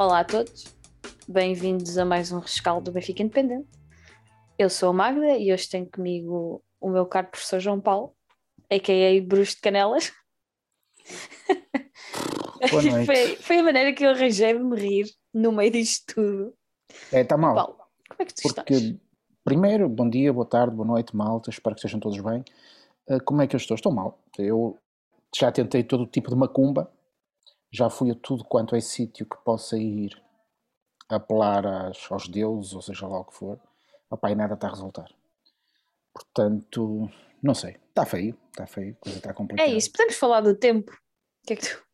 Olá a todos, bem-vindos a mais um rescaldo do Benfica Independente. Eu sou a Magda e hoje tenho comigo o meu caro professor João Paulo, a.k.a. Bruxo de Canelas. Boa noite. Foi a maneira que eu arranjei de me rir no meio disto tudo. Está mal. Paulo, como é que tu estás? Primeiro, bom dia, boa tarde, boa noite, malta, espero que estejam todos bem. Como é que eu estou? Estou mal. Eu já tentei todo o tipo de macumba. Já fui a tudo quanto é sítio que possa ir apelar aos deuses, ou seja lá o que for. Opa, e nada está a resultar. Portanto, não sei. Está feio, a coisa está complicada. É isso, podemos falar do tempo. O que é que tu...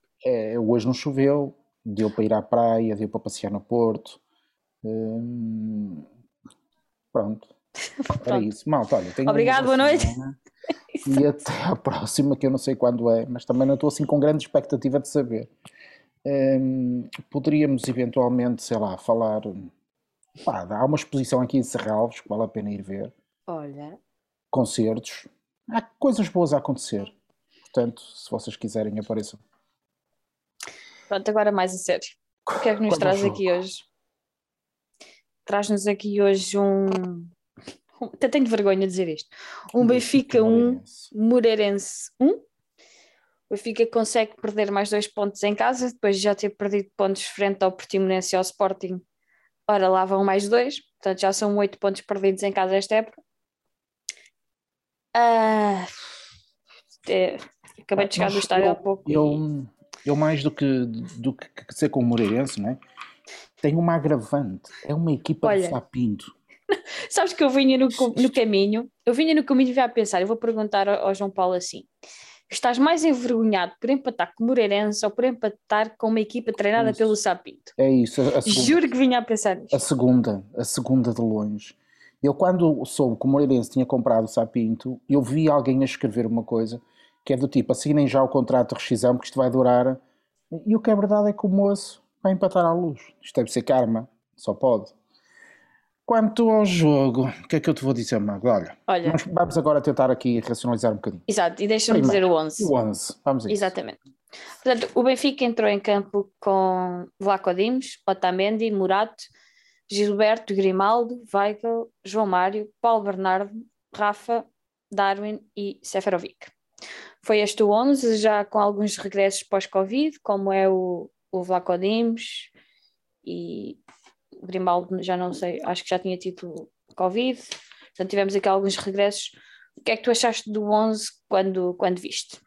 hoje não choveu, deu para ir à praia, deu para passear no Porto. Pronto. Era isso. Malta, olha, tenho obrigado, boa noite. E até à próxima, que eu não sei quando é, mas também não estou assim com grande expectativa de saber. Poderíamos eventualmente, sei lá, falar... há uma exposição aqui em Serralves, que vale a pena ir ver. Olha. Concertos. Há coisas boas a acontecer. Portanto, se vocês quiserem, apareçam. Pronto, agora mais a sério. O que é que nos traz aqui hoje? Traz-nos aqui hoje um... Até tenho vergonha de dizer isto. Um Benfica 1, Moreirense 1. O Benfica consegue perder mais 2 pontos em casa, depois de já ter perdido pontos frente ao Portimonense e ao Sporting. Ora, lá vão mais 2. Portanto, já são 8 pontos perdidos em casa esta época. Acabei de chegar do estádio há pouco. Eu mais do que ser com o Moreirense, não é? Tenho uma agravante. É uma equipa de Sapinto. Sabes que eu vinha no caminho, e vinha a pensar, eu vou perguntar ao João Paulo assim: estás mais envergonhado por empatar com o Moreirense ou por empatar com uma equipa treinada pelo Sapinto? É isso. Juro que vinha a pensar nisso. A segunda de longe. Eu quando soube que o Moreirense tinha comprado o Sapinto, eu vi alguém a escrever uma coisa que é do tipo, assinem já o contrato de rescisão porque isto vai durar. E o que é verdade é que o moço vai empatar à Luz. Isto deve ser karma, só pode. Quanto ao jogo, o que é que eu te vou dizer, Mago? Olha, vamos agora tentar aqui racionalizar um bocadinho. Exato, e deixa-me dizer o 11. O 11, vamos a isso. Exatamente. Portanto, o Benfica entrou em campo com Vlachodimos, Otamendi, Morato, Gilberto, Grimaldo, Weigel, João Mário, Paulo Bernardo, Rafa, Darwin e Seferovic. Foi este o 11, já com alguns regressos pós-Covid, como é o Vlachodimos e... O Grimaldo, já não sei, acho que já tinha tido Covid, portanto tivemos aqui alguns regressos. O que é que tu achaste do 11 quando viste?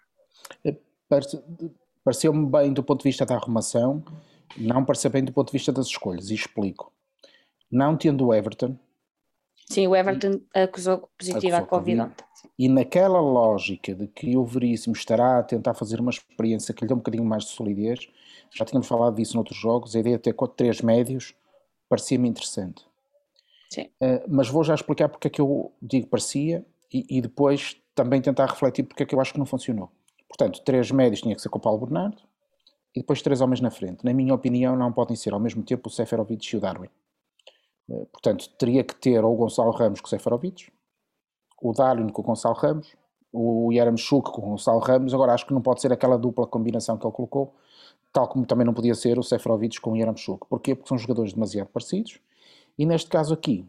Pareceu-me bem do ponto de vista da arrumação, não pareceu bem do ponto de vista das escolhas, e explico. Não tendo o Everton... Sim, o Everton acusou positivo à Covid ontem. E naquela lógica de que o Veríssimo estará a tentar fazer uma experiência que lhe dê um bocadinho mais de solidez, já tínhamos falado disso noutros jogos, a ideia de ter 3 médios... Parecia-me interessante. Sim. Mas vou já explicar porque é que eu digo parecia e depois também tentar refletir porque é que eu acho que não funcionou. Portanto, 3 médios tinha que ser com o Paulo Bernardo e depois 3 homens na frente. Na minha opinião, não podem ser ao mesmo tempo o Seferovic e o Darwin. Portanto, teria que ter ou o Gonçalo Ramos com o Seferovic, o Darwin com o Gonçalo Ramos, o Yaremchuk com o Gonçalo Ramos. Agora, acho que não pode ser aquela dupla combinação que ele colocou, tal como também não podia ser o Seferovic com o Yaremchuk. Porquê? Porque são jogadores demasiado parecidos e neste caso aqui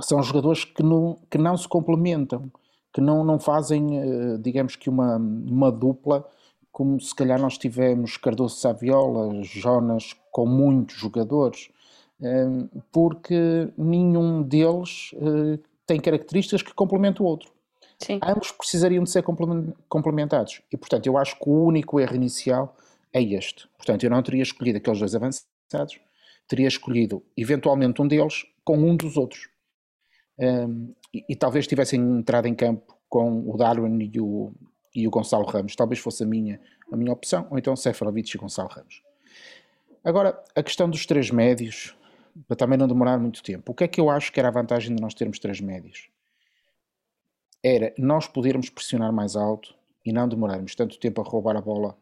são jogadores que não se complementam, que não fazem, digamos que uma dupla, como se calhar nós tivemos Cardoso Saviola, Jonas, com muitos jogadores, porque nenhum deles tem características que complementam o outro. Sim. Ambos precisariam de ser complementados e portanto eu acho que o único erro inicial é este. Portanto, eu não teria escolhido aqueles 2 avançados, teria escolhido eventualmente um deles com um dos outros. E talvez tivessem entrado em campo com o Darwin e o Gonçalo Ramos. Talvez fosse a minha opção, ou então Seferovic e Gonçalo Ramos. Agora, a questão dos 3 médios, para também não demorar muito tempo. O que é que eu acho que era a vantagem de nós termos 3 médios? Era nós podermos pressionar mais alto e não demorarmos tanto tempo a roubar a bola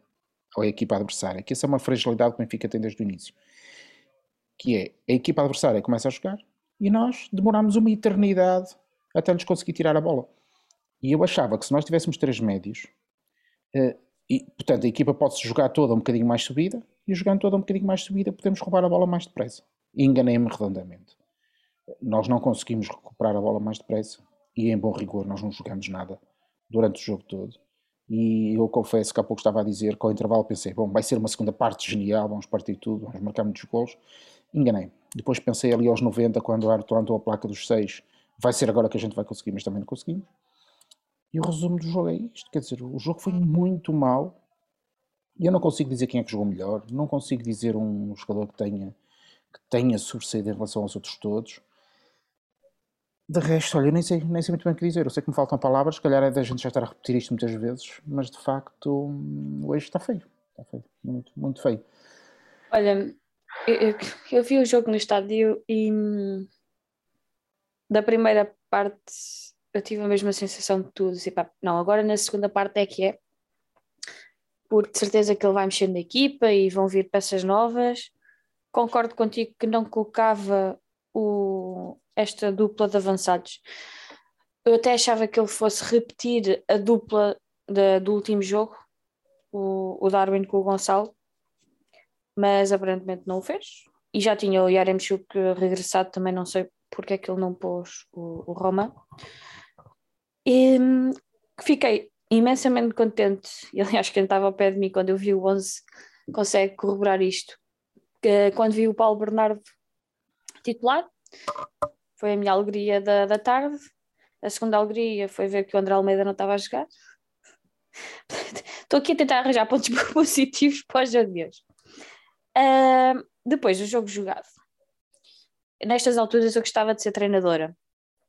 ou a equipa adversária, que essa é uma fragilidade que o Benfica tem desde o início, que é, a equipa adversária começa a jogar e nós demorámos uma eternidade até nos conseguir tirar a bola. E eu achava que se nós tivéssemos 3 médios, E, portanto, a equipa pode-se jogar toda um bocadinho mais subida, e jogando toda um bocadinho mais subida podemos roubar a bola mais depressa. Enganei-me redondamente. Nós não conseguimos recuperar a bola mais depressa, e em bom rigor nós não jogamos nada durante o jogo todo. E eu confesso que há pouco estava a dizer que ao intervalo pensei, bom, vai ser uma segunda parte genial, vamos partir tudo, vamos marcar muitos golos. Enganei-me. Depois pensei ali aos 90, quando o árbitro levantou a placa dos 6, vai ser agora que a gente vai conseguir, mas também não conseguimos. E o resumo do jogo é isto, quer dizer, o jogo foi muito mau, e eu não consigo dizer quem é que jogou melhor, não consigo dizer um jogador que tenha sobressaído em relação aos outros todos. De resto, olha, eu nem sei muito bem o que dizer, eu sei que me faltam palavras, se calhar é da gente já estar a repetir isto muitas vezes, mas de facto, hoje está feio, muito, muito feio. Olha, eu vi o jogo no estádio e da primeira parte eu tive a mesma sensação de tudo, assim, pá, não, agora na segunda parte é que é, porque de certeza que ele vai mexendo na equipa e vão vir peças novas. Concordo contigo que não colocava esta dupla de avançados. Eu até achava que ele fosse repetir a dupla do último jogo, o Darwin com o Gonçalo, mas aparentemente não o fez, e já tinha o Yaremchuk regressado também, não sei porque é que ele não pôs o Roma. E fiquei imensamente contente, e aliás quem estava ao pé de mim quando eu vi o 11 consegue corroborar isto, que quando vi o Paulo Bernardo titular, foi a minha alegria da tarde. A segunda alegria foi ver que o André Almeida não estava a jogar. Estou aqui a tentar arranjar pontos positivos para os jardins. Depois do jogo jogado, nestas alturas eu gostava de ser treinadora,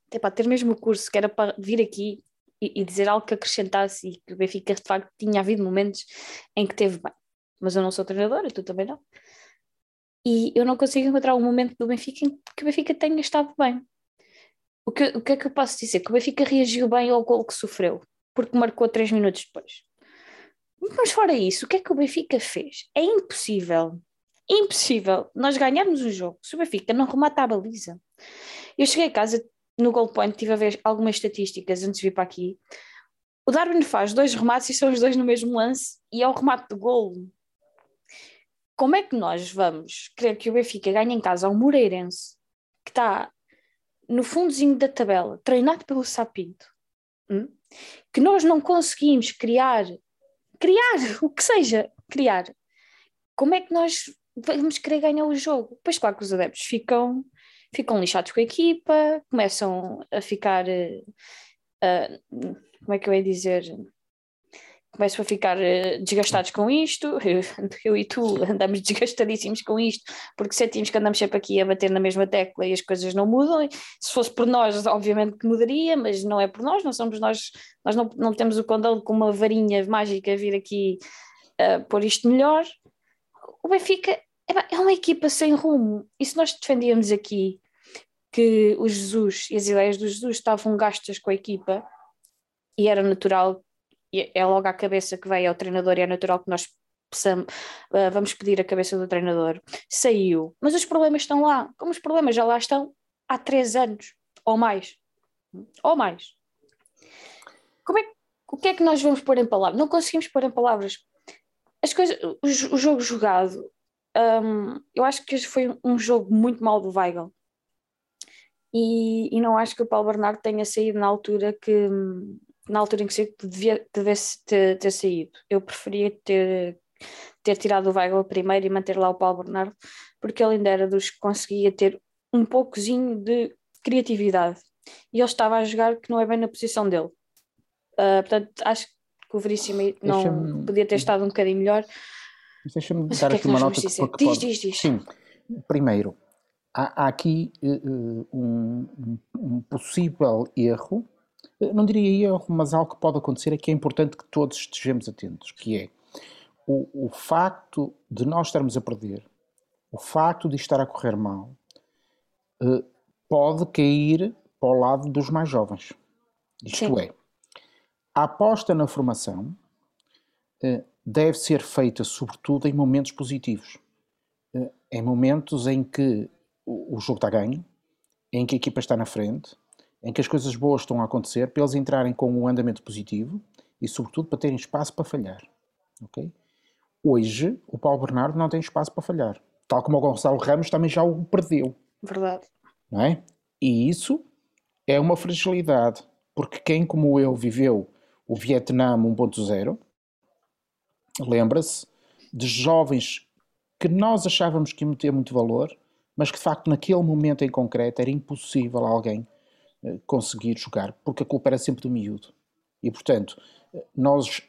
até para ter mesmo o curso, que era para vir aqui e dizer algo que acrescentasse, e que o Benfica de facto tinha havido momentos em que teve bem, mas eu não sou treinadora, tu também não, e eu não consigo encontrar um momento do Benfica em que o Benfica tenha estado bem. O que é que eu posso dizer? Que o Benfica reagiu bem ao gol que sofreu, porque marcou 3 minutos depois. Mas fora isso, o que é que o Benfica fez? É impossível nós ganharmos um jogo se o Benfica não remata a baliza. Eu cheguei a casa no Goal Point, tive a ver algumas estatísticas antes de vir para aqui. O Darwin faz 2 remates e são os 2 no mesmo lance, e é o remate do golo. Como é que nós vamos querer que o Benfica ganhe em casa ao Moreirense, que está no fundozinho da tabela, treinado pelo Sapinto, que nós não conseguimos criar o que seja, criar? Como é que nós vamos querer ganhar o jogo? Pois claro que os adeptos ficam lixados com a equipa, começam a ficar, como é que eu ia dizer... Começo a ficar desgastados com isto, eu e tu andamos desgastadíssimos com isto, porque sentimos que andamos sempre aqui a bater na mesma tecla e as coisas não mudam. Se fosse por nós, obviamente que mudaria, mas não é por nós, não somos nós não temos o condão de, com uma varinha mágica, vir aqui pôr isto melhor. O Benfica é uma equipa sem rumo, e se nós defendíamos aqui que o Jesus e as ideias do Jesus estavam gastas com a equipa, e era natural, é logo à cabeça que vai ao treinador, e é natural que nós vamos pedir a cabeça do treinador. Saiu, mas os problemas estão lá, como os problemas já lá estão há 3 anos, ou mais. O que é que nós vamos pôr em palavras? Não conseguimos pôr em palavras as coisas. O jogo jogado, eu acho que foi um jogo muito mal do Weigel, e não acho que o Paulo Bernardo tenha saído na altura em que sei que devesse ter saído. Eu preferia ter tirado o Weigel primeiro e manter lá o Paulo Bernardo, porque ele ainda era dos que conseguia ter um poucozinho de criatividade, e ele estava a jogar que não é bem na posição dele. Portanto, acho que o Veríssimo não podia ter estado um bocadinho melhor. Mas deixa-me dar aqui uma nota. Diz. Sim, primeiro, há aqui um possível erro. Não diria erro, mas algo que pode acontecer é que é importante que todos estejamos atentos, que é o facto de nós estarmos a perder, o facto de estar a correr mal, pode cair para o lado dos mais jovens. Isto é, a aposta na formação deve ser feita sobretudo em momentos positivos, em momentos em que o jogo está ganho, em que a equipa está na frente, em que as coisas boas estão a acontecer, para eles entrarem com um andamento positivo e, sobretudo, para terem espaço para falhar. Okay? Hoje, o Paulo Bernardo não tem espaço para falhar. Tal como o Gonçalo Ramos também já o perdeu. Verdade. Não é? E isso é uma fragilidade. Porque quem, como eu, viveu o Vietnã 1.0, lembra-se de jovens que nós achávamos que iam ter muito valor, mas que de facto naquele momento em concreto era impossível alguém conseguir jogar, porque a culpa era sempre do miúdo. E portanto, nós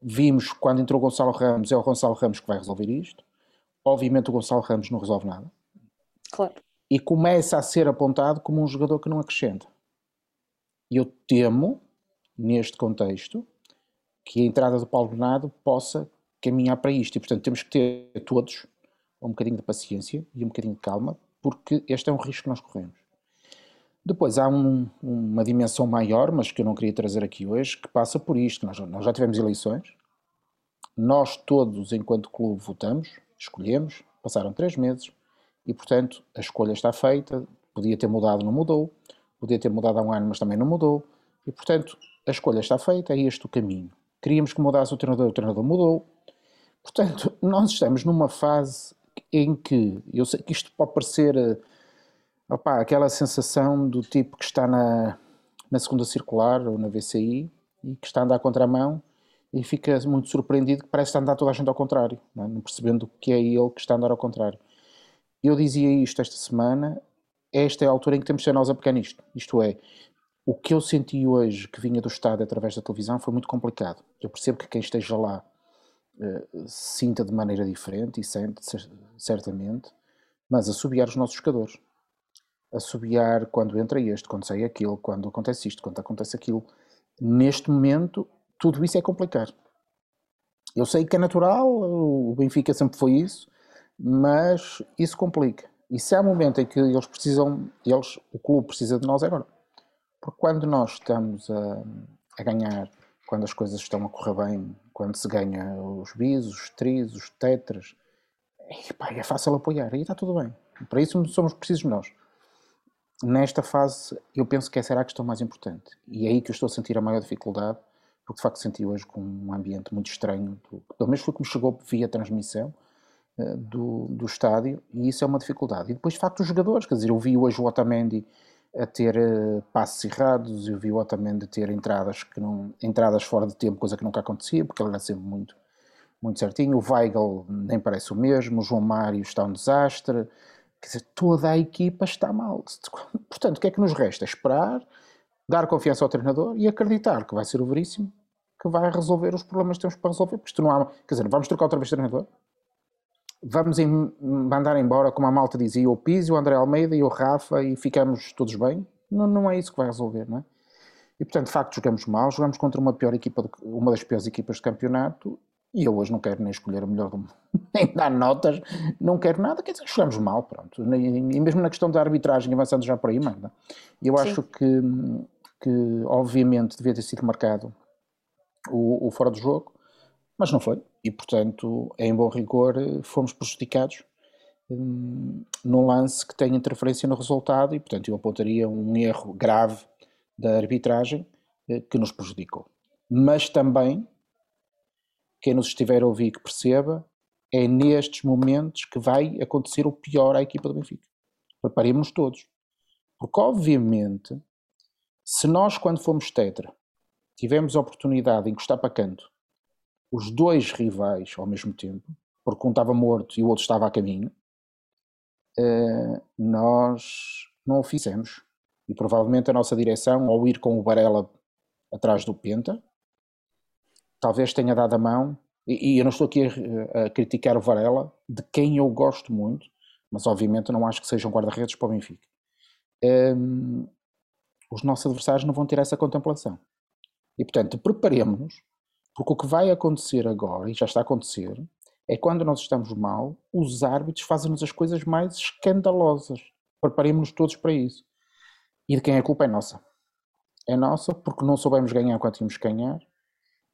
vimos quando entrou o Gonçalo Ramos, é o Gonçalo Ramos que vai resolver isto. Obviamente o Gonçalo Ramos não resolve nada. Claro. E começa a ser apontado como um jogador que não acrescenta. E eu temo, neste contexto, que a entrada do Paulo Bernardo possa caminhar para isto. E, portanto, temos que ter todos um bocadinho de paciência e um bocadinho de calma, porque este é um risco que nós corremos. Depois há uma dimensão maior, mas que eu não queria trazer aqui hoje, que passa por isto. Nós já tivemos eleições. Nós todos, enquanto clube, votamos, escolhemos. Passaram 3 meses e, portanto, a escolha está feita. Podia ter mudado, não mudou. Podia ter mudado há um ano, mas também não mudou. E, portanto, a escolha está feita. É este o caminho. Queríamos que mudasse o treinador mudou. Portanto, nós estamos numa fase em que, eu sei que isto pode parecer aquela sensação do tipo que está na segunda circular ou na VCI e que está a andar contra a mão e fica muito surpreendido que parece estar a andar toda a gente ao contrário, não percebendo que é ele que está a andar ao contrário. Eu dizia isto esta semana, esta é a altura em que temos de ser nós a pegar nisto, isto é, o que eu senti hoje que vinha do Estado através da televisão foi muito complicado. Eu percebo que quem esteja lá sinta de maneira diferente e sente, certamente, mas assobiar os nossos jogadores. Assobiar quando entra este, quando sai aquilo, quando acontece isto, quando acontece aquilo. Neste momento, tudo isso é complicado. Eu sei que é natural, o Benfica sempre foi isso, mas isso complica. E se há um momento em que eles precisam, o clube precisa de nós agora. Porque quando nós estamos a ganhar, quando as coisas estão a correr bem, quando se ganha os bis, os tris, os tetras, é fácil apoiar, aí está tudo bem. Para isso somos precisos nós. Nesta fase, eu penso que essa era a questão mais importante. E é aí que eu estou a sentir a maior dificuldade, porque de facto senti hoje com um ambiente muito estranho. Pelo menos foi como chegou via transmissão do estádio, e isso é uma dificuldade. E depois, de facto, os jogadores. Quer dizer, eu vi hoje o Otamendi a ter passos errados, eu vi o Otamendi a ter entradas fora de tempo, coisa que nunca acontecia, porque ele era sempre muito, muito certinho. O Weigel nem parece o mesmo, o João Mário está um desastre, quer dizer, toda a equipa está mal. Portanto, o que é que nos resta? Esperar, dar confiança ao treinador e acreditar que vai ser o Veríssimo, que vai resolver os problemas que temos para resolver, porque isto não há... Quer dizer, vamos trocar outra vez o treinador? Vamos mandar embora, como a malta dizia, o Pizzi, o André Almeida e o Rafa e ficamos todos bem? Não, não é isso que vai resolver, não é? E portanto, de facto, jogamos mal, jogamos contra uma das piores equipas do campeonato e eu hoje não quero nem escolher a melhor do mundo, nem dar notas, não quero nada, quer dizer, jogamos mal, pronto. E mesmo na questão da arbitragem, avançando já por aí, manda. Eu acho que obviamente devia ter sido marcado o fora do jogo, mas não foi. E, portanto, em bom rigor, fomos prejudicados num lance que tem interferência no resultado e, portanto, eu apontaria um erro grave da arbitragem que nos prejudicou. Mas também, quem nos estiver a ouvir que perceba, é nestes momentos que vai acontecer o pior à equipa do Benfica. Preparemos-nos todos. Porque, obviamente, se nós, quando fomos tetra, tivemos a oportunidade de encostar para canto os dois rivais ao mesmo tempo, porque um estava morto e o outro estava a caminho, nós não o fizemos. E provavelmente a nossa direção, ao ir com o Varela atrás do Penta, talvez tenha dado a mão, e eu não estou aqui a criticar o Varela, de quem eu gosto muito, mas obviamente não acho que sejam guarda-redes para o Benfica. Os nossos adversários não vão ter essa contemplação. E portanto, preparemos-nos, porque o que vai acontecer agora, e já está a acontecer, é quando nós estamos mal, os árbitros fazem-nos as coisas mais escandalosas. Preparemos-nos todos para isso. E de quem é a culpa? É nossa. É nossa porque não soubemos ganhar quando tínhamos que ganhar.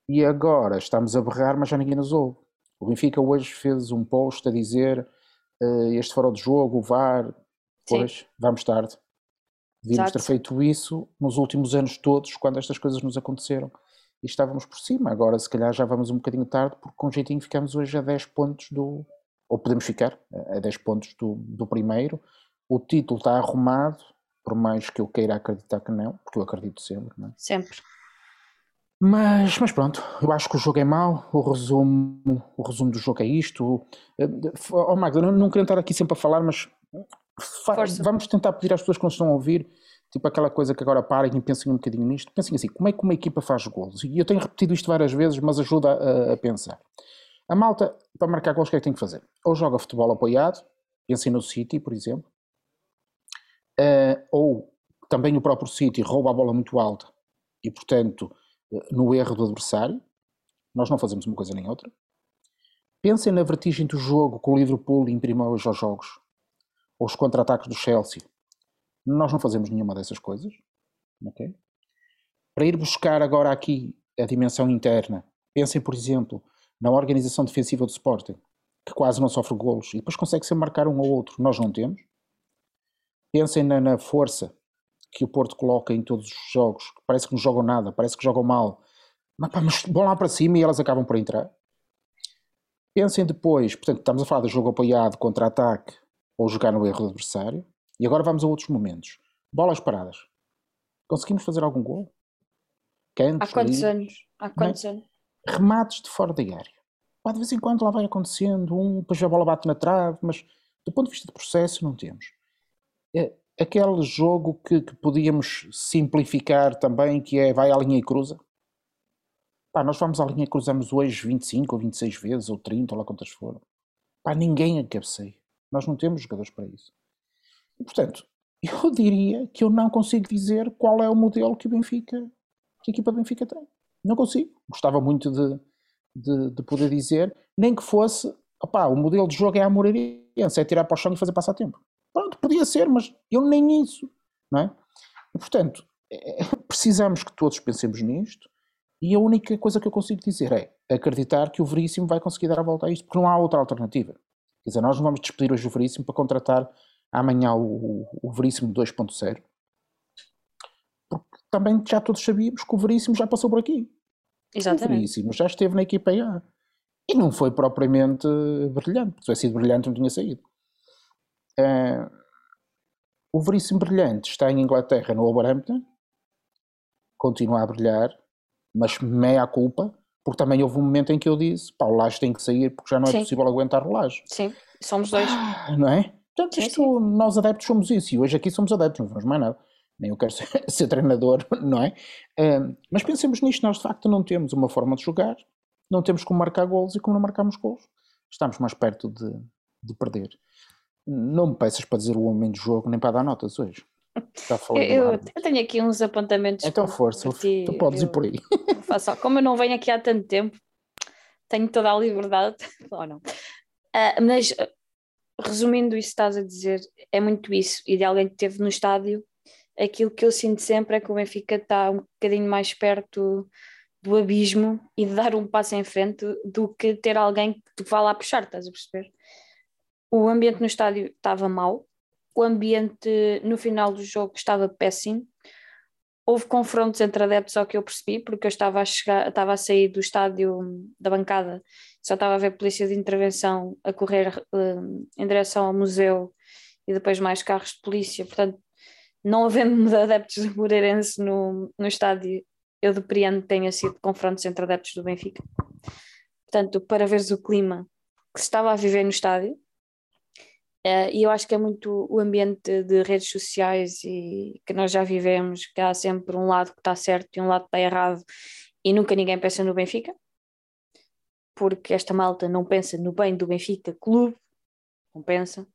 E agora estamos a berrar, mas já ninguém nos ouve. O Benfica hoje fez um post a dizer este fora de jogo, o VAR, pois, vamos tarde. Devíamos ter feito isso nos últimos anos todos, quando estas coisas nos aconteceram. e estávamos por cima. Agora se calhar já vamos um bocadinho tarde, porque com jeitinho ficamos hoje a 10 pontos do... ou podemos ficar a 10 pontos do primeiro. O título está arrumado, por mais que eu queira acreditar que não, porque eu acredito sempre, não é? Sempre. Mas pronto, eu acho que o jogo é mau, o resumo do jogo é isto. Oh Magda, não quero estar aqui sempre a falar, mas vamos tentar pedir às pessoas que nos estão a ouvir, tipo aquela coisa que agora parem e pensem um bocadinho nisto, pensem assim, como é que uma equipa faz golos? E eu tenho repetido isto várias vezes, mas ajuda a pensar. A malta, para marcar golos, o que é que tem que fazer? Ou joga futebol apoiado, pensem no City, por exemplo, ou também o próprio City rouba a bola muito alta e, portanto, no erro do adversário. Nós não fazemos uma coisa nem outra. Pensem na vertigem do jogo que o Liverpool imprime hoje aos jogos, ou os contra-ataques do Chelsea. Nós não fazemos nenhuma dessas coisas, okay? Para ir buscar agora aqui a dimensão interna, pensem, por exemplo, na organização defensiva do Sporting, que quase não sofre golos e depois consegue sempre marcar um ou outro. Nós não temos. Pensem na força que o Porto coloca em todos os jogos, que parece que não jogam nada, parece que jogam mal, mas vão lá para cima e elas acabam por entrar. Pensem depois, portanto, estamos a falar de jogo apoiado, contra-ataque, ou jogar no erro do adversário, e agora vamos a outros momentos. Bolas paradas. Conseguimos fazer algum gol? Cantos, Há quantos anos? Remates de fora da área. Pá, de vez em quando lá vai acontecendo, depois a bola bate na trave, mas do ponto de vista de processo não temos. Aquele jogo que podíamos simplificar também, que é vai à linha e cruza. Pá, nós vamos à linha e cruzamos hoje 25 ou 26 vezes, ou 30, ou lá quantas foram. Pá, ninguém a cabeceia. Nós não temos jogadores para isso. E, portanto, eu diria que eu não consigo dizer qual é o modelo que a equipa do Benfica tem. Não consigo. Gostava muito de poder dizer, nem que fosse, opá, o modelo de jogo é a Moreirense, é tirar para o chão e fazer passar tempo. Pronto, podia ser, mas eu nem isso, não é? E, portanto, precisamos que todos pensemos nisto, e a única coisa que eu consigo dizer é acreditar que o Veríssimo vai conseguir dar a volta a isto, porque não há outra alternativa. Quer dizer, nós não vamos despedir hoje o Veríssimo para contratar amanhã o Veríssimo 2.0, porque também já todos sabíamos que o Veríssimo já passou por aqui. Exatamente. O Veríssimo já esteve na equipa A e não foi propriamente brilhante, porque se tivesse sido brilhante não tinha saído. O Veríssimo brilhante está em Inglaterra, no Wolverhampton, continua a brilhar, mas meia culpa, porque também houve um momento em que eu disse, pá, o Laje tem que sair porque já não é Sim. possível aguentar o Laje. Sim, somos dois. Não é? Portanto, isto, nós adeptos somos isso, e hoje aqui somos adeptos, não vamos mais nada. Nem eu quero ser treinador, não é? Mas pensemos nisto, nós de facto não temos uma forma de jogar, não temos como marcar golos, e como não marcamos golos, estamos mais perto de perder. Não me peças para dizer o homem do jogo, nem para dar notas hoje. Já falei eu tenho aqui uns apontamentos. Então força, tu podes ir por aí. Faço, como eu não venho aqui há tanto tempo, tenho toda a liberdade, ou não. Mas, resumindo isso que estás a dizer, é muito isso. E de alguém que esteve no estádio, aquilo que eu sinto sempre é que o Benfica está um bocadinho mais perto do abismo e de dar um passo em frente do que ter alguém que vá lá puxar, estás a perceber? O ambiente no estádio estava mau, o ambiente no final do jogo estava péssimo, houve confrontos entre adeptos, ao que eu percebi, porque eu estava a sair do estádio, da bancada, só estava a ver polícia de intervenção a correr em direção ao museu e depois mais carros de polícia, portanto, não havendo adeptos do Moreirense no estádio, eu depreendo que tenha sido confrontos entre adeptos do Benfica. Portanto, para veres o clima que se estava a viver no estádio, e eu acho que é muito o ambiente de redes sociais e que nós já vivemos, que há sempre um lado que está certo e um lado que está errado, e nunca ninguém pensa no Benfica, porque esta malta não pensa no bem do Benfica Clube, não pensa,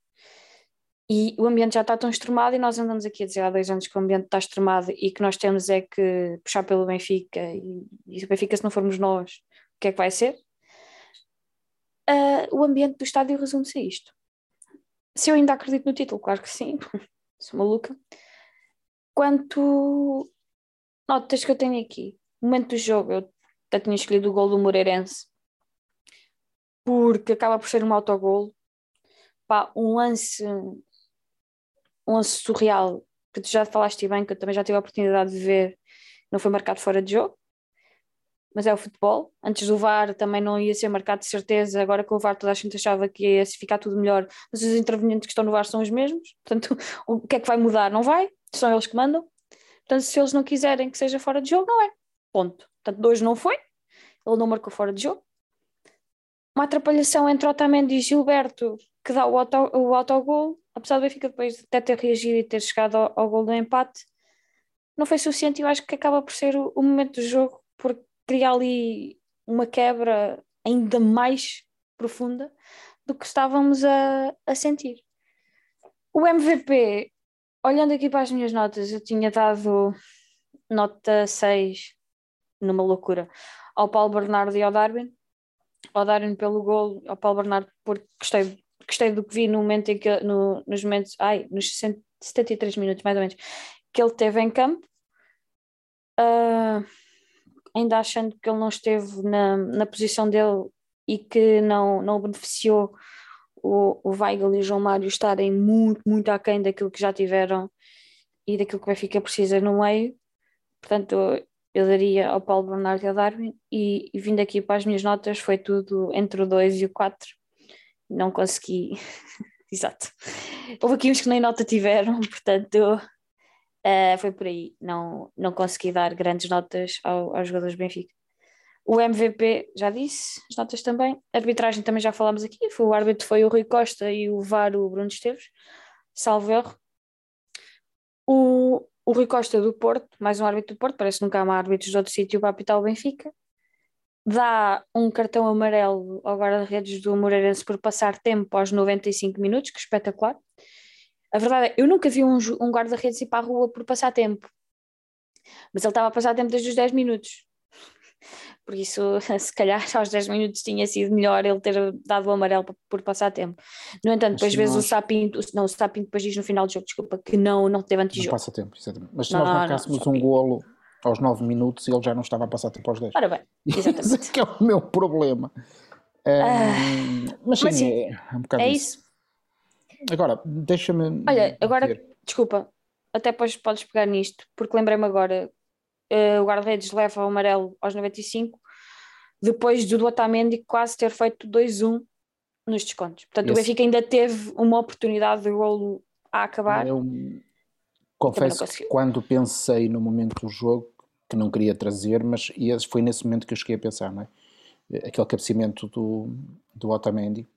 e o ambiente já está tão extremado, e nós andamos aqui a dizer há 2 anos que o ambiente está extremado e que nós temos é que puxar pelo Benfica, e o Benfica, se não formos nós, o que é que vai ser? O ambiente do estádio resume-se a isto. Se eu ainda acredito no título, claro que sim, sou maluca. Quanto notas que eu tenho aqui, no momento do jogo, eu até tinha escolhido o gol do Moreirense, porque acaba por ser um autogolo. Pá, um lance surreal, que tu já falaste bem, que eu também já tive a oportunidade de ver, não foi marcado fora de jogo. mas é o futebol. Antes do VAR também não ia ser marcado de certeza, agora com o VAR toda a gente achava que ia ficar tudo melhor, mas os intervenientes que estão no VAR são os mesmos, portanto o que é que vai mudar? Não vai, são eles que mandam, portanto se eles não quiserem que seja fora de jogo, não é, ponto. Portanto 2 não foi, ele não marcou fora de jogo. Uma atrapalhação entre Otamendi e Gilberto que dá o autogol, apesar do Benfica depois até ter reagido e ter chegado ao gol do empate, não foi suficiente, e eu acho que acaba por ser o momento do jogo, porque cria ali uma quebra ainda mais profunda do que estávamos a sentir. O MVP, olhando aqui para as minhas notas, eu tinha dado nota 6, numa loucura, ao Paulo Bernardo e ao Darwin. Ao Darwin pelo golo, ao Paulo Bernardo porque gostei do que vi no momento em que, nos 73 minutos mais ou menos, que ele teve em campo, ainda achando que ele não esteve na posição dele e que não beneficiou o Weigel e o João Mário estarem muito, muito aquém daquilo que já tiveram e daquilo que o Benfica precisa no meio. Portanto, eu daria ao Paulo Bernardo e ao Darwin, e vindo aqui para as minhas notas foi tudo entre o 2 e o 4. Não consegui... Exato. Houve aqui uns que nem nota tiveram, portanto... foi por aí, não consegui dar grandes notas aos jogadores do Benfica. O MVP, já disse, as notas também. A arbitragem também já falámos aqui, o árbitro foi o Rui Costa e o VAR o Bruno Esteves, salvo erro. O Rui Costa do Porto, mais um árbitro do Porto, parece que nunca há árbitros de outro sítio para apitar o Benfica. Dá um cartão amarelo ao guarda-redes do Moreirense por passar tempo aos 95 minutos, que espetacular. A verdade é, eu nunca vi um guarda-redes ir para a rua por passar tempo. Mas ele estava a passar tempo desde os 10 minutos. Por isso, se calhar, aos 10 minutos tinha sido melhor ele ter dado o amarelo por passar tempo. No entanto, depois vezes nós... o Sapinto depois diz no final do jogo, desculpa, que não teve antijogo. Não passa tempo, exatamente. Mas se nós marcássemos um golo aos 9 minutos, ele já não estava a passar tempo aos 10. Ora bem, exatamente. Esse que é o meu problema. Mas sim, é um bocado isso. Agora, deixa-me... Olha, agora, desculpa, até podes pegar nisto, porque lembrei-me agora, o guarda-redes leva o amarelo aos 95, depois do Otamendi quase ter feito 2-1 nos descontos. Portanto, o Benfica ainda teve uma oportunidade de golo a acabar. Eu confesso que quando pensei no momento do jogo, que não queria trazer, mas foi nesse momento que eu cheguei a pensar, não é? Aquele cabeceamento do Otamendi.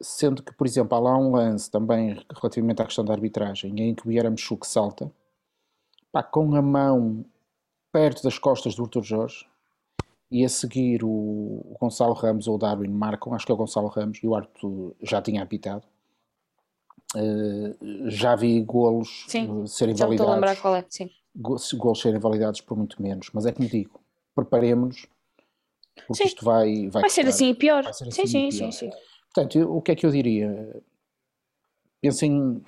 Sendo que, por exemplo, há lá um lance também relativamente à questão da arbitragem em que o Yaremchuk salta com a mão perto das costas do Artur Jorge, e a seguir o Gonçalo Ramos ou o Darwin marcam, acho que é o Gonçalo Ramos, e o árbitro já tinha apitado. Já vi golos serem validados, lembrar qual é. Sim. Golos serem validados por muito menos, mas é que me digo, preparemos-nos porque isto vai ser assim e pior. Sim. Portanto, o que é que eu diria? Pensem,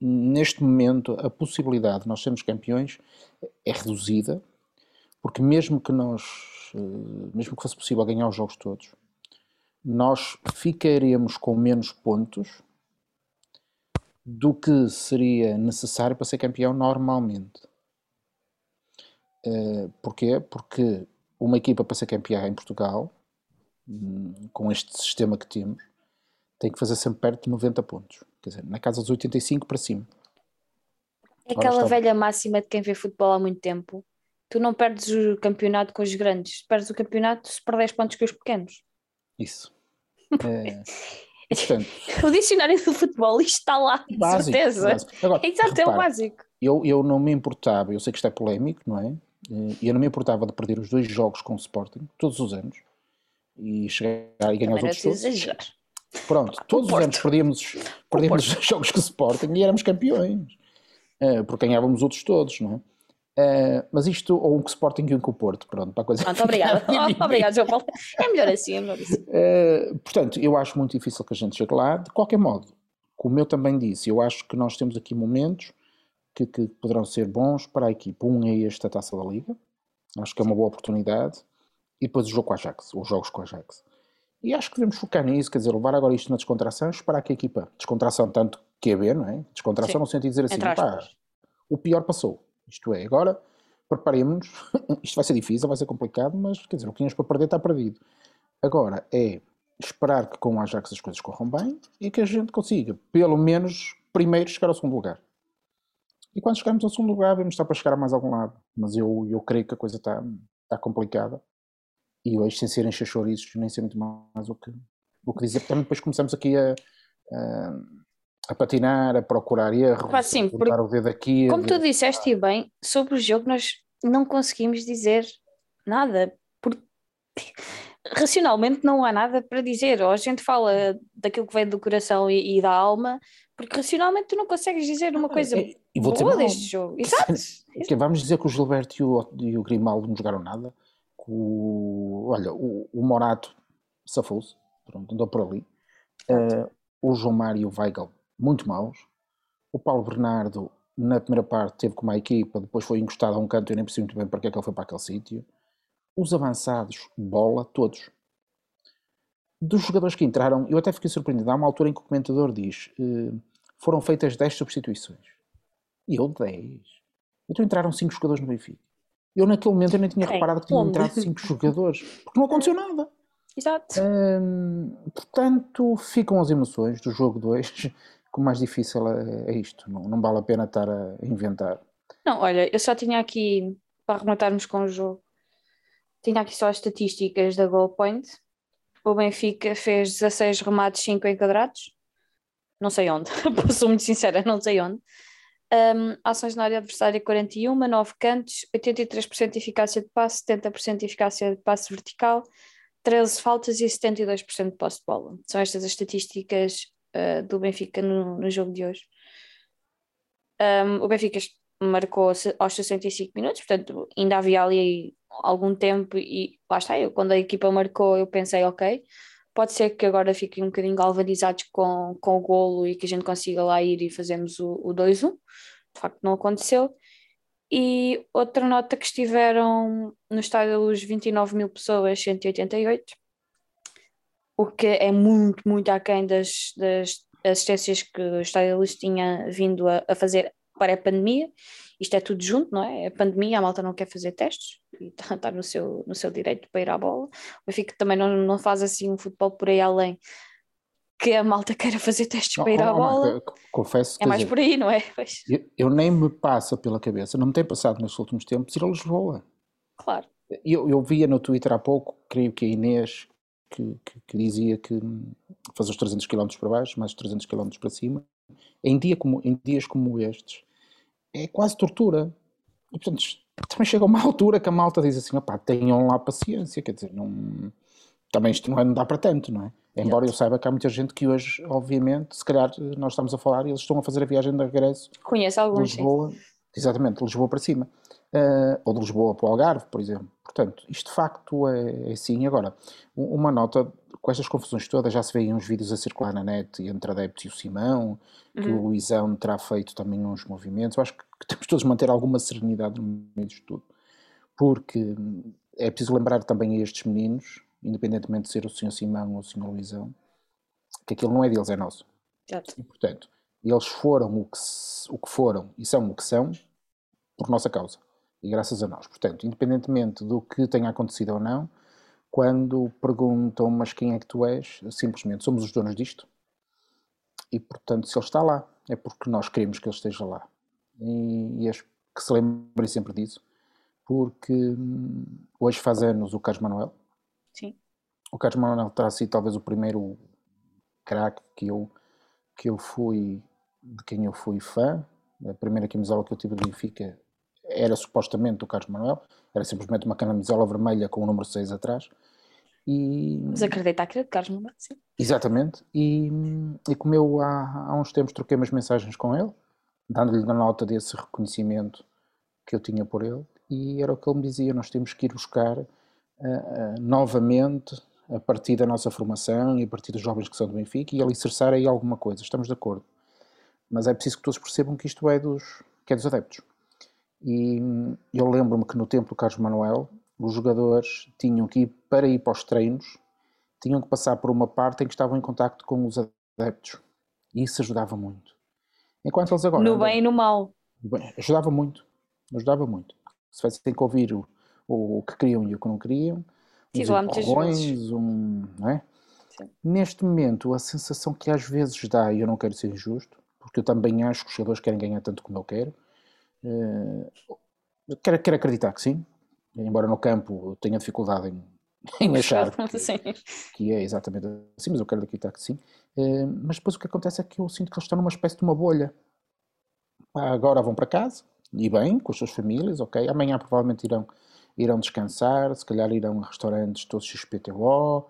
neste momento, a possibilidade de nós sermos campeões é reduzida, porque mesmo que fosse possível ganhar os jogos todos, nós ficaremos com menos pontos do que seria necessário para ser campeão normalmente. Porquê? Porque uma equipa para ser campeã em Portugal, com este sistema que temos, tem que fazer sempre perto de 90 pontos. Quer dizer, na casa dos 85 para cima. É aquela velha máxima de quem vê futebol há muito tempo. Tu não perdes o campeonato com os grandes. Perdes o campeonato se perdes pontos com os pequenos. Isso. Portanto, o dicionário do futebol, isto está lá, de básico, certeza. Agora, exato, é o básico. Eu não me importava, eu sei que isto é polémico, não é? E eu não me importava de perder os 2 jogos com o Sporting, todos os anos, e chegar e ganhar os outros todos. Exagerar. Pronto, todos os anos perdíamos jogos com o Sporting e éramos campeões, porque ganhávamos outros todos, não é? Mas isto, ou um com o Sporting e um com o Porto, pronto, para a coisa... Pronto, obrigado, obrigado, João Paulo. É melhor assim, é melhor assim. Portanto, eu acho muito difícil que a gente chegue lá. De qualquer modo, como eu também disse, eu acho que nós temos aqui momentos que poderão ser bons para a equipa. Um é esta Taça da Liga, acho que é uma boa oportunidade, e depois o jogo com a Ajax, ou jogos com a Ajax. E acho que devemos focar nisso, quer dizer, levar agora isto na descontração e esperar que a equipa, descontração tanto QB, não é? Descontração no sentido de dizer assim, pá, o pior passou, isto é, agora preparemos-nos, isto vai ser difícil, vai ser complicado, mas quer dizer, o que tínhamos para perder está perdido. Agora é esperar que com o Ajax as coisas corram bem e que a gente consiga, pelo menos, primeiro chegar ao segundo lugar. E quando chegarmos ao segundo lugar, vamos estar para chegar a mais algum lado. Mas eu creio que a coisa está complicada. E hoje, sem serem chachorizos, nem sei muito mais o que dizer. Portanto, depois começamos aqui a patinar, a procurar erros, assim, a botar o dedo aqui. Como tu disseste bem, sobre o jogo nós não conseguimos dizer nada. Porque racionalmente não há nada para dizer. Ou a gente fala daquilo que vem do coração e da alma, porque racionalmente tu não consegues dizer uma coisa boa deste jogo. Exato. Vamos dizer que o Gilberto e o Grimaldo não jogaram nada. O Morato safou-se, pronto, andou por ali. O João Mário e o Weigel, muito maus. O Paulo Bernardo, na primeira parte, teve com uma equipa, depois foi encostado a um canto, eu nem percebi muito bem porque é que ele foi para aquele sítio. Os avançados, bola, todos. Dos jogadores que entraram, eu até fiquei surpreendido. Há uma altura em que o comentador diz foram feitas 10 substituições. E eu 10. Então entraram 5 jogadores no Benfica. Eu naquele momento eu nem tinha reparado que tinham entrado 5 jogadores, porque não aconteceu nada. Exato. Portanto, ficam as emoções do jogo 2, que o mais difícil é isto. Não vale a pena estar a inventar. Não, olha, eu só tinha aqui, para rematarmos com o jogo, tinha aqui só as estatísticas da Goal Point. O Benfica fez 16 remates, 5 enquadrados. Não sei onde, sou muito sincera, não sei onde. Ações na área adversária 41, 9 cantos, 83% de eficácia de passe, 70% de eficácia de passe vertical, 13 faltas e 72% de posse de bola. São estas as estatísticas do Benfica no jogo de hoje. O Benfica marcou aos 65 minutos, portanto ainda havia ali algum tempo e lá está, quando a equipa marcou eu pensei ok, pode ser que agora fiquem um bocadinho galvanizados com o golo e que a gente consiga lá ir e fazermos o 2-1. De facto não aconteceu. E outra nota, que estiveram no Estádio da Luz 29 mil pessoas, 188, o que é muito, muito aquém das assistências que o Estádio da Luz tinha vindo a fazer para a pandemia. Isto é tudo junto, não é? A pandemia, a malta não quer fazer testes e está no seu direito para ir à bola. O Benfica também não faz assim um futebol por aí além, que a malta queira fazer testes para ir à bola. Marta, confesso, é mais por aí, não é? Pois. Eu nem me passa pela cabeça, não me tem passado nos últimos tempos ir a Lisboa. Claro. Eu via no Twitter há pouco, creio que a Inês, que dizia que faz os 300 km para baixo, mais os 300 km para cima, em dias como estes, é quase tortura. E portanto, também chega uma altura que a malta diz assim, opá, tenham lá paciência, quer dizer, não... Também isto não dá para tanto, não é? Embora eu saiba que há muita gente que hoje, obviamente, se calhar nós estamos a falar e eles estão a fazer a viagem de regresso. Conheço alguns, Lisboa, sim. Exatamente, de Lisboa para cima. Ou de Lisboa para o Algarve, por exemplo. Portanto, isto de facto é assim. Agora, uma nota, com estas confusões todas, já se vêem uns vídeos a circular na net entre adeptos e o Simão, que o Luizão terá feito também uns movimentos. Eu acho que temos todos de manter alguma serenidade no meio disto tudo. Porque é preciso lembrar também a estes meninos, independentemente de ser o Sr. Simão ou o Sr. Luizão, que aquilo não é deles, é nosso. Certo. E, portanto, eles foram o que foram e são o que são por nossa causa e graças a nós. Portanto, independentemente do que tenha acontecido ou não, quando perguntam, mas quem é que tu és? Simplesmente, somos os donos disto. E, portanto, se ele está lá, é porque nós queremos que ele esteja lá. E acho que se lembrem sempre disso, porque hoje faz anos o Carlos Manuel. Sim. O Carlos Manuel terá sido talvez o primeiro craque de quem eu fui fã. A primeira camisola que eu tive do Benfica era supostamente o Carlos Manuel, era simplesmente uma camisola vermelha com o número 6 atrás. Mas acredita que era de Carlos Manuel, sim. Exatamente, e como eu há uns tempos troquei umas mensagens com ele, dando-lhe uma nota desse reconhecimento que eu tinha por ele, e era o que ele me dizia, nós temos que ir buscar novamente a partir da nossa formação e a partir dos jovens que são do Benfica e alicerçar aí alguma coisa, estamos de acordo, mas é preciso que todos percebam que isto é dos adeptos. E eu lembro-me que no tempo do Carlos Manuel os jogadores tinham que ir para os treinos, tinham que passar por uma parte em que estavam em contacto com os adeptos e isso ajudava muito, enquanto eles agora no bem e no mal ajudava muito se vai ter que ouvir o que queriam e o que não queriam, uns empurrões, não é? Neste momento, a sensação que às vezes dá, e eu não quero ser injusto, porque eu também acho que os jogadores querem ganhar tanto como eu quero, quero acreditar que sim, embora no campo eu tenha dificuldade em achar que é exatamente assim, mas eu quero acreditar que sim, mas depois o que acontece é que eu sinto que eles estão numa espécie de uma bolha. Agora vão para casa, e bem, com as suas famílias, ok, amanhã provavelmente irão descansar, se calhar irão a restaurantes todos XPTO,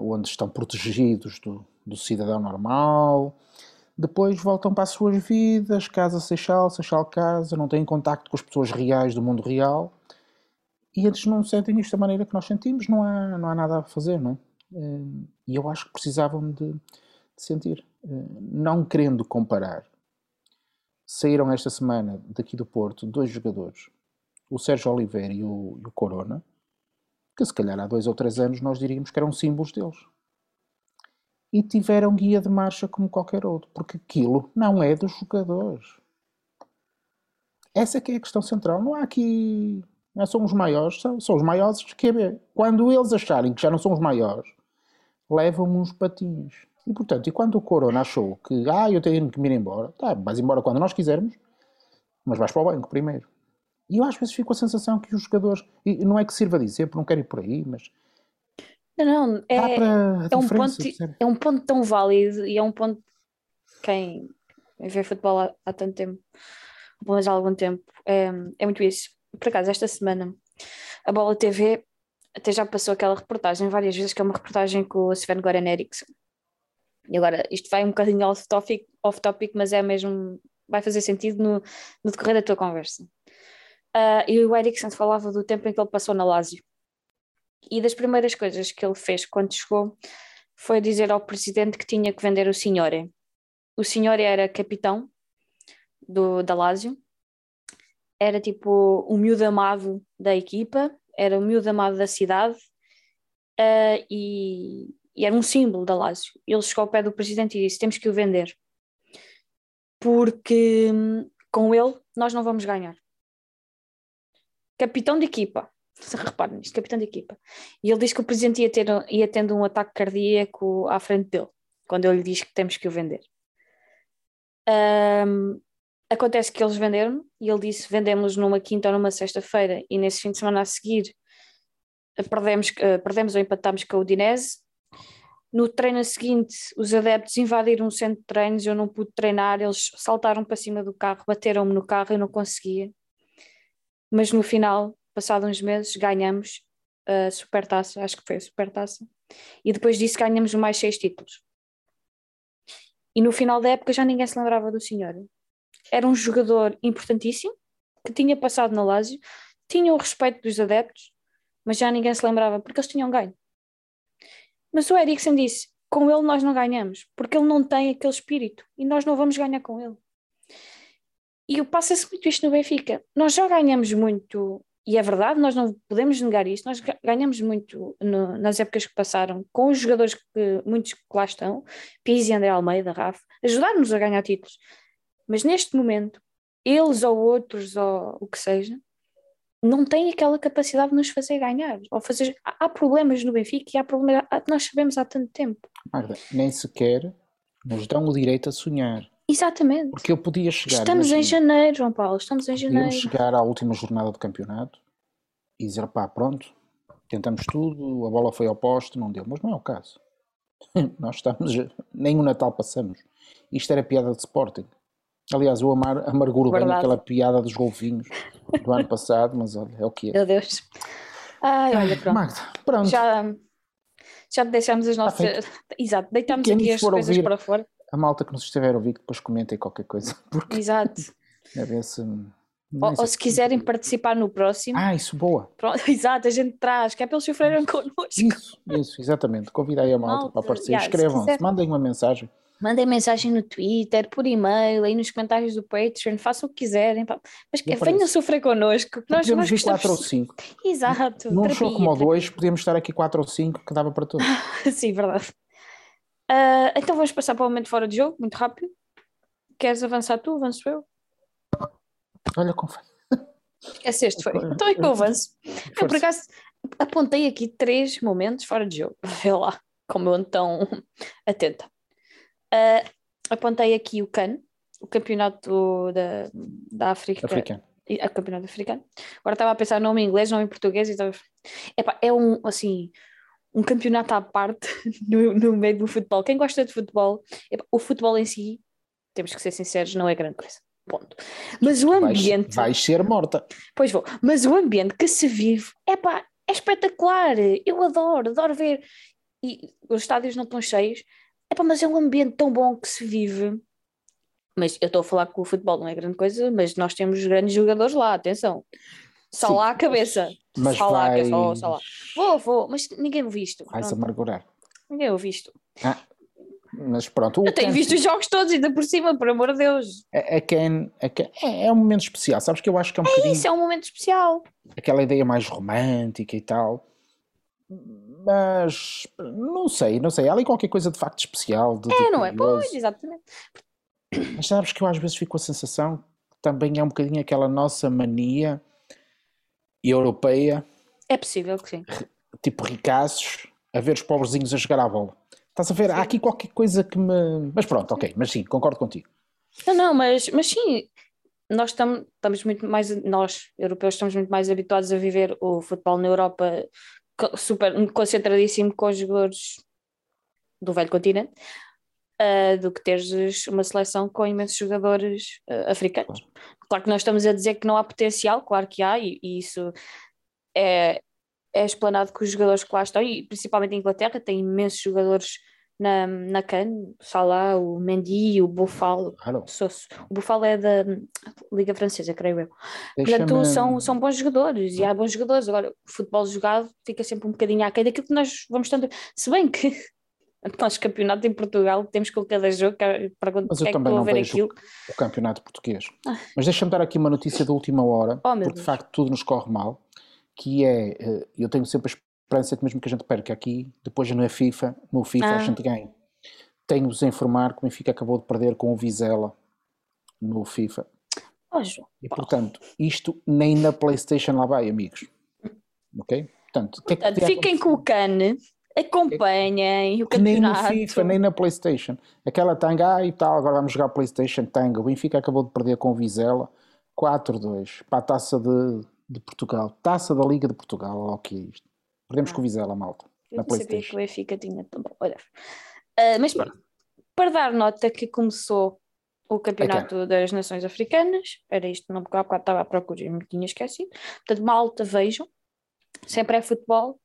onde estão protegidos do cidadão normal, depois voltam para as suas vidas, casa Seixal, Seixal casa, não têm contacto com as pessoas reais do mundo real, e eles não sentem isto da maneira que nós sentimos, não há nada a fazer, não é? E eu acho que precisavam de sentir, não querendo comparar. Saíram esta semana daqui do Porto dois jogadores, o Sérgio Oliveira e o Corona, que se calhar há 2 ou 3 anos nós diríamos que eram símbolos deles. E tiveram guia de marcha como qualquer outro, porque aquilo não é dos jogadores. Essa é que é a questão central. Não há aqui... Não são os maiores, são os maiores que é. Quando eles acharem que já não são os maiores, levam-me uns patinhos. E, portanto, quando o Corona achou que eu tenho que me ir embora, vais embora quando nós quisermos, mas vais para o banco primeiro. E eu às vezes fico com a sensação que os jogadores, e não é que sirva dizer, porque não quero ir por aí, mas... Não, é um ponto tão válido e é um ponto quem vê futebol há tanto tempo, ou pelo menos há algum tempo, é muito isso. Por acaso, esta semana, a Bola TV até já passou aquela reportagem várias vezes, que é uma reportagem com o Sven Goran Eriksson. E agora, isto vai um bocadinho off-topic, mas é mesmo, vai fazer sentido no decorrer da tua conversa. E o Eriksson falava do tempo em que ele passou na Lazio. E das primeiras coisas que ele fez quando chegou foi dizer ao presidente que tinha que vender o Signore. O Signore era capitão da Lazio, era tipo o miúdo amado da equipa, era o miúdo amado da cidade, e era um símbolo da Lazio. Ele chegou ao pé do presidente e disse: temos que o vender, porque com ele nós não vamos ganhar. Capitão de equipa, se reparem nisto, capitão de equipa. E ele diz que o presidente ia tendo um ataque cardíaco à frente dele, quando ele lhe diz que temos que o vender. Acontece que eles venderam, e ele disse: vendemos numa quinta ou numa sexta-feira, e nesse fim de semana a seguir perdemos ou empatamos com o Udinese. No treino seguinte, os adeptos invadiram um centro de treinos, eu não pude treinar, eles saltaram para cima do carro, bateram-me no carro, eu não conseguia. Mas no final, passado uns meses, ganhamos a Supertaça, acho que foi a Supertaça, e depois disso ganhamos mais 6 títulos. E no final da época já ninguém se lembrava do senhor. Era um jogador importantíssimo, que tinha passado na Lazio, tinha o respeito dos adeptos, mas já ninguém se lembrava, porque eles tinham ganho. Mas o Eriksson disse: com ele nós não ganhamos, porque ele não tem aquele espírito, e nós não vamos ganhar com ele. E passa-se muito isto no Benfica. Nós já ganhamos muito, e é verdade, nós não podemos negar isso, nós ganhamos muito nas épocas que passaram, com os jogadores que muitos que lá estão, Pizzi, André Almeida, Rafa, ajudaram-nos a ganhar títulos. Mas neste momento, eles ou outros, ou o que seja, não têm aquela capacidade de nos fazer ganhar. Há problemas no Benfica e há problemas que nós sabemos há tanto tempo. Marta, nem sequer nos dão o direito a sonhar. Exatamente. Porque eu podia chegar... Estamos em janeiro, João Paulo, estamos em janeiro. Podíamos chegar à última jornada do campeonato e dizer: pronto, tentamos tudo, a bola foi ao poste, não deu. Mas não é o caso. Nós estamos... Nem o Natal passamos. Isto era piada de Sporting. Aliás, eu amarguro bem aquela piada dos golfinhos do ano passado, mas olha, é o que é. Meu Deus. Olha, pronto. Magda, pronto. Já deixámos as nossas... Exato, deitámos aqui as coisas para fora. A malta que nos estiver a ouvir, depois comentem qualquer coisa. Porque... Exato. Ou se quiserem participar no próximo. Isso, boa. Pronto, exato, a gente traz, que é para eles sofrerem connosco. Isso, exatamente. Convidei a malta para aparecer. Escrevam-se, mandem uma mensagem. Mandem mensagem no Twitter, por e-mail, aí nos comentários do Patreon, façam o que quiserem. Mas venham sofrer connosco. Nós podemos ir 4 ou 5. Exato. Num show como o 2, podíamos estar aqui 4 ou 5, que dava para todos. Sim, verdade. Então vamos passar para o momento fora de jogo, muito rápido. Queres avançar tu? Avanço eu? Olha como foi. Esqueceste, foi. Então é que eu avanço. Eu, por acaso, apontei aqui 3 momentos fora de jogo. Vê lá, como eu ando tão atenta. Apontei aqui o CAN, o campeonato da África. A campeonato africano. Agora estava a pensar nome em inglês, nome em português. E estava... Epá, é um, assim, um campeonato à parte no meio do futebol. Quem gosta de futebol, epá, o futebol em si, temos que ser sinceros, não é grande coisa. Ponto. Mas o ambiente... Vais ser morta. Pois vou. Mas o ambiente que se vive, epá, é espetacular. Eu adoro ver. E os estádios não estão cheios. Epá, mas é um ambiente tão bom que se vive... Mas eu estou a falar que o futebol não é grande coisa, mas nós temos grandes jogadores lá, atenção. Só sim, lá a cabeça. Mas só lá, vais... só lá. Vou, mas ninguém ouviu isto. Vais amargurar. Ninguém ouviu isto. Ah, mas pronto. Eu tenho visto os jogos todos, ainda por cima, por amor de Deus. É um momento especial, sabes que eu acho que é um bocadinho... Isso, é um momento especial. Aquela ideia mais romântica e tal... Mas, não sei. Há ali qualquer coisa de facto especial. De não é? Pois, exatamente. Mas sabes que eu às vezes fico com a sensação que também é um bocadinho aquela nossa mania europeia. É possível que sim. Tipo ricaços a ver os pobrezinhos a jogar à bola. Estás a ver? Sim. Há aqui qualquer coisa que me... Mas pronto, ok. Mas sim, concordo contigo. Não, mas sim. Nós estamos muito mais... Nós, europeus, estamos muito mais habituados a viver o futebol na Europa super concentradíssimo com os jogadores do velho continente. Do que teres uma seleção com imensos jogadores africanos. Claro que nós estamos a dizer que não há potencial, claro que há, e isso é explanado com os jogadores que lá estão, e principalmente a Inglaterra tem imensos jogadores na CAN, Salah, o Mendy, o Bufalo. Claro. O Bufalo é da Liga Francesa, creio eu. Portanto, são bons jogadores, e há bons jogadores. Agora, o futebol jogado fica sempre um bocadinho aquém daquilo que nós vamos tanto... Se bem que... Nós, campeonato em Portugal, temos com cada jogo pergunto. Mas eu também não vejo o campeonato português. Mas deixa-me dar aqui uma notícia da última hora, porque de facto tudo nos corre mal, que é, eu tenho sempre a esperança que mesmo que a gente perca aqui, depois no FIFA a gente ganha. Tenho-vos a informar que o Benfica acabou de perder com o Vizela no FIFA. E portanto, isto nem na PlayStation lá vai, amigos. Ok? Portanto, fiquem com o CAN... Acompanhem o campeonato. Nem no FIFA, nem na PlayStation. Aquela tanga, e tal, agora vamos jogar PlayStation tanga. O Benfica acabou de perder com o Vizela 4-2 para a Taça de Portugal. Taça da Liga de Portugal, olha o que é isto. Perdemos com o Vizela, malta. Eu na não PlayStation. Sabia que o Benfica tinha também. Mas pronto, para dar nota que começou o Campeonato das Nações Africanas, era isto, não porque estava à procura e me tinha esquecido. Portanto, malta, vejam. Sempre é futebol.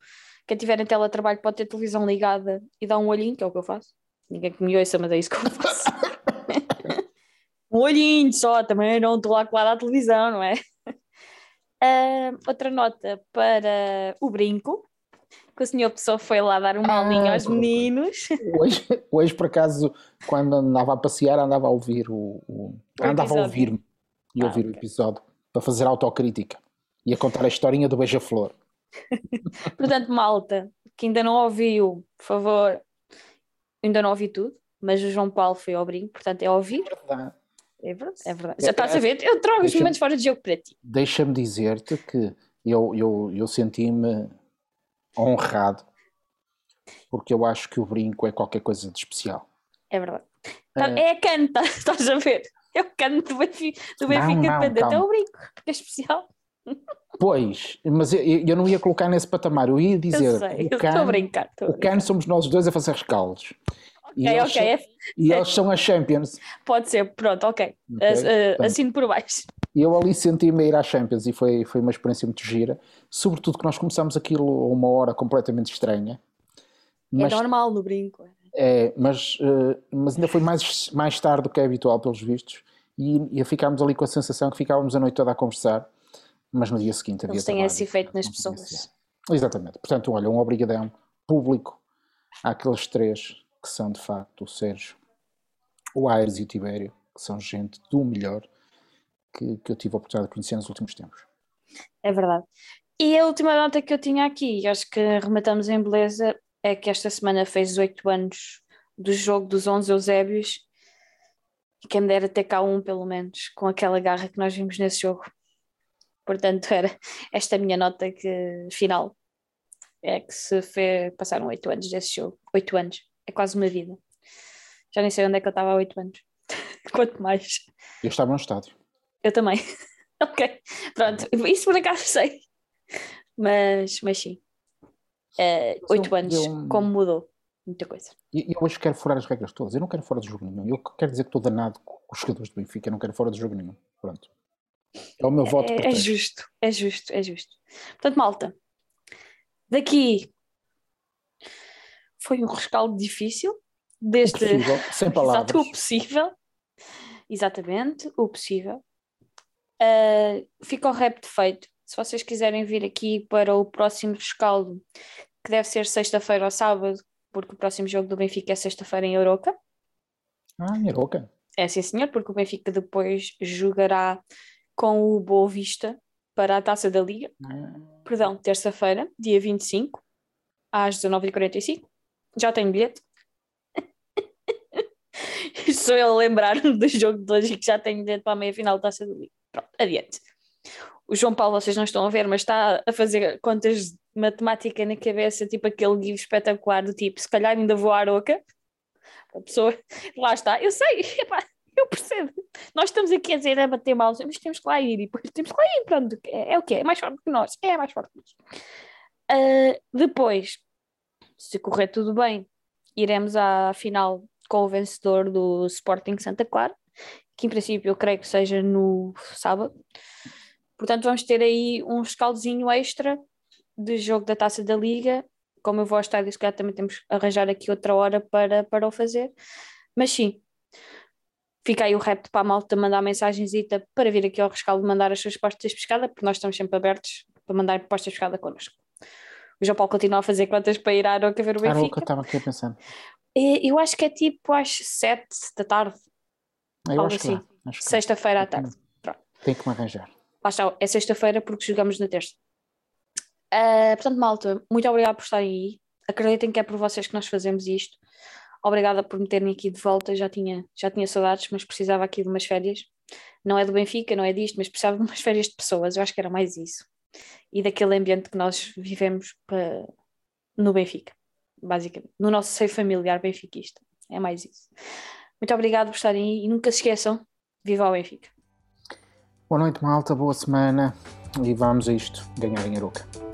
Quem tiver em teletrabalho pode ter televisão ligada e dar um olhinho, que é o que eu faço. Ninguém que me ouça, mas é isso que eu faço. Um olhinho só, também não estou lá colada à televisão, não é? Outra nota para o brinco, que o senhor Pessoa foi lá dar um malinho aos meninos. Hoje, por acaso, quando andava a passear, andava a ouvir andava a ouvir-me e ouvir o episódio para fazer autocrítica e a contar a historinha do beija-flor. Portanto, malta que ainda não ouviu, por favor, ainda não ouvi tudo, mas o João Paulo foi ao brinco, portanto é ouvir. É verdade. Já estás a ver? Eu trago os momentos fora de jogo para ti. Deixa-me dizer-te que eu senti-me honrado, porque eu acho que o brinco é qualquer coisa de especial. É verdade. É a canta, estás a ver? É o canto do Benfica Independente, até o brinco, porque é especial. Pois, mas eu não ia colocar nesse patamar, eu ia dizer, eu sei, o CAN, somos nós dois a fazer rescaldos. Eles são as Champions. Pode ser, pronto, ok. Assino por baixo. Eu ali senti-me a ir à Champions e foi uma experiência muito gira, sobretudo que nós começámos aquilo a uma hora completamente estranha. Mas, é normal no brinco. Mas ainda foi mais tarde do que é habitual pelos vistos e ficámos ali com a sensação que ficávamos a noite toda a conversar. Mas no dia seguinte havia trabalho. Não tem esse efeito nas pessoas. Exatamente. Portanto, olha, um obrigadão público àqueles 3 que são, de facto, o Sérgio, o Aires e o Tibério, que são gente do melhor que eu tive a oportunidade de conhecer nos últimos tempos. É verdade. E a última nota que eu tinha aqui, e acho que arrematamos em beleza, é que esta semana fez 8 anos do jogo dos 11 Eusébios, e quem me dera ter cá um, pelo menos, com aquela garra que nós vimos nesse jogo. Portanto, era esta minha nota que, final. É que se fez, passaram 8 anos desse jogo. 8 anos. É quase uma vida. Já nem sei onde é que eu estava há 8 anos. Quanto mais. Eu estava no estádio. Eu também. Ok. Pronto. Isso por acaso sei. Mas sim. 8 anos. Como mudou. Muita coisa. Eu hoje quero furar as regras todas. Eu não quero fora de jogo nenhum. Eu quero dizer que estou danado com os jogadores do Benfica. Eu não quero fora de jogo nenhum. Pronto. É o meu voto. É justo. É justo. É justo. Portanto, malta. Daqui foi um rescaldo difícil, desde possível, sem palavras. Exato, o possível, exatamente, o possível. Fica o rap feito. Se vocês quiserem vir aqui para o próximo rescaldo, que deve ser sexta-feira ou sábado, porque o próximo jogo do Benfica é sexta-feira em Arouca. Ah, em Arouca. É, sim senhor, porque o Benfica depois jogará com o Boa Vista para a Taça da Liga. Perdão, terça-feira, dia 25, às 19h45. Já tenho bilhete. Sou eu a lembrar-me do jogo de hoje, que já tenho bilhete para a meia-final da Taça da Liga. Pronto, adiante. O João Paulo, vocês não estão a ver, mas está a fazer contas de matemática na cabeça, tipo aquele livro espetacular do tipo, se calhar ainda vou à Arouca. A pessoa, lá está, eu sei, epá. Eu percebo. Nós estamos aqui a dizer, a bater mal, mas temos que lá ir, e depois temos que lá ir, pronto, é o quê? É mais forte que nós, é mais forte que nós. Depois, se correr tudo bem, iremos à final com o vencedor do Sporting Santa Clara, que em princípio eu creio que seja no sábado. Portanto, vamos ter aí um rescaldozinho extra de jogo da Taça da Liga. Como eu vou ao estádio, se calhar também temos que arranjar aqui outra hora para o fazer. Mas sim, fica aí o repto para a malta mandar mensagenzita para vir aqui ao rescaldo mandar as suas propostas de pescada, porque nós estamos sempre abertos para mandar propostas de pescada connosco. O João Paulo continua a fazer contas para ir à Arouca ver o Benfica. Arouca, estava aqui a pensar. Eu acho que é tipo às 7 da tarde. Eu acho assim. Acho que sexta-feira à tarde. Pronto. Tem que me arranjar. Lá está, é sexta-feira porque jogamos na terça. Portanto, malta, muito obrigada por estarem aí. Acreditem que é por vocês que nós fazemos isto. Obrigada por me terem aqui de volta, já tinha saudades, mas precisava aqui de umas férias. Não é do Benfica, não é disto, mas precisava de umas férias de pessoas, eu acho que era mais isso. E daquele ambiente que nós vivemos no Benfica, basicamente. No nosso seio familiar benfiquista, é mais isso. Muito obrigada por estarem aí e nunca se esqueçam, viva o Benfica. Boa noite, malta, boa semana e vamos a isto, ganhar em Arouca.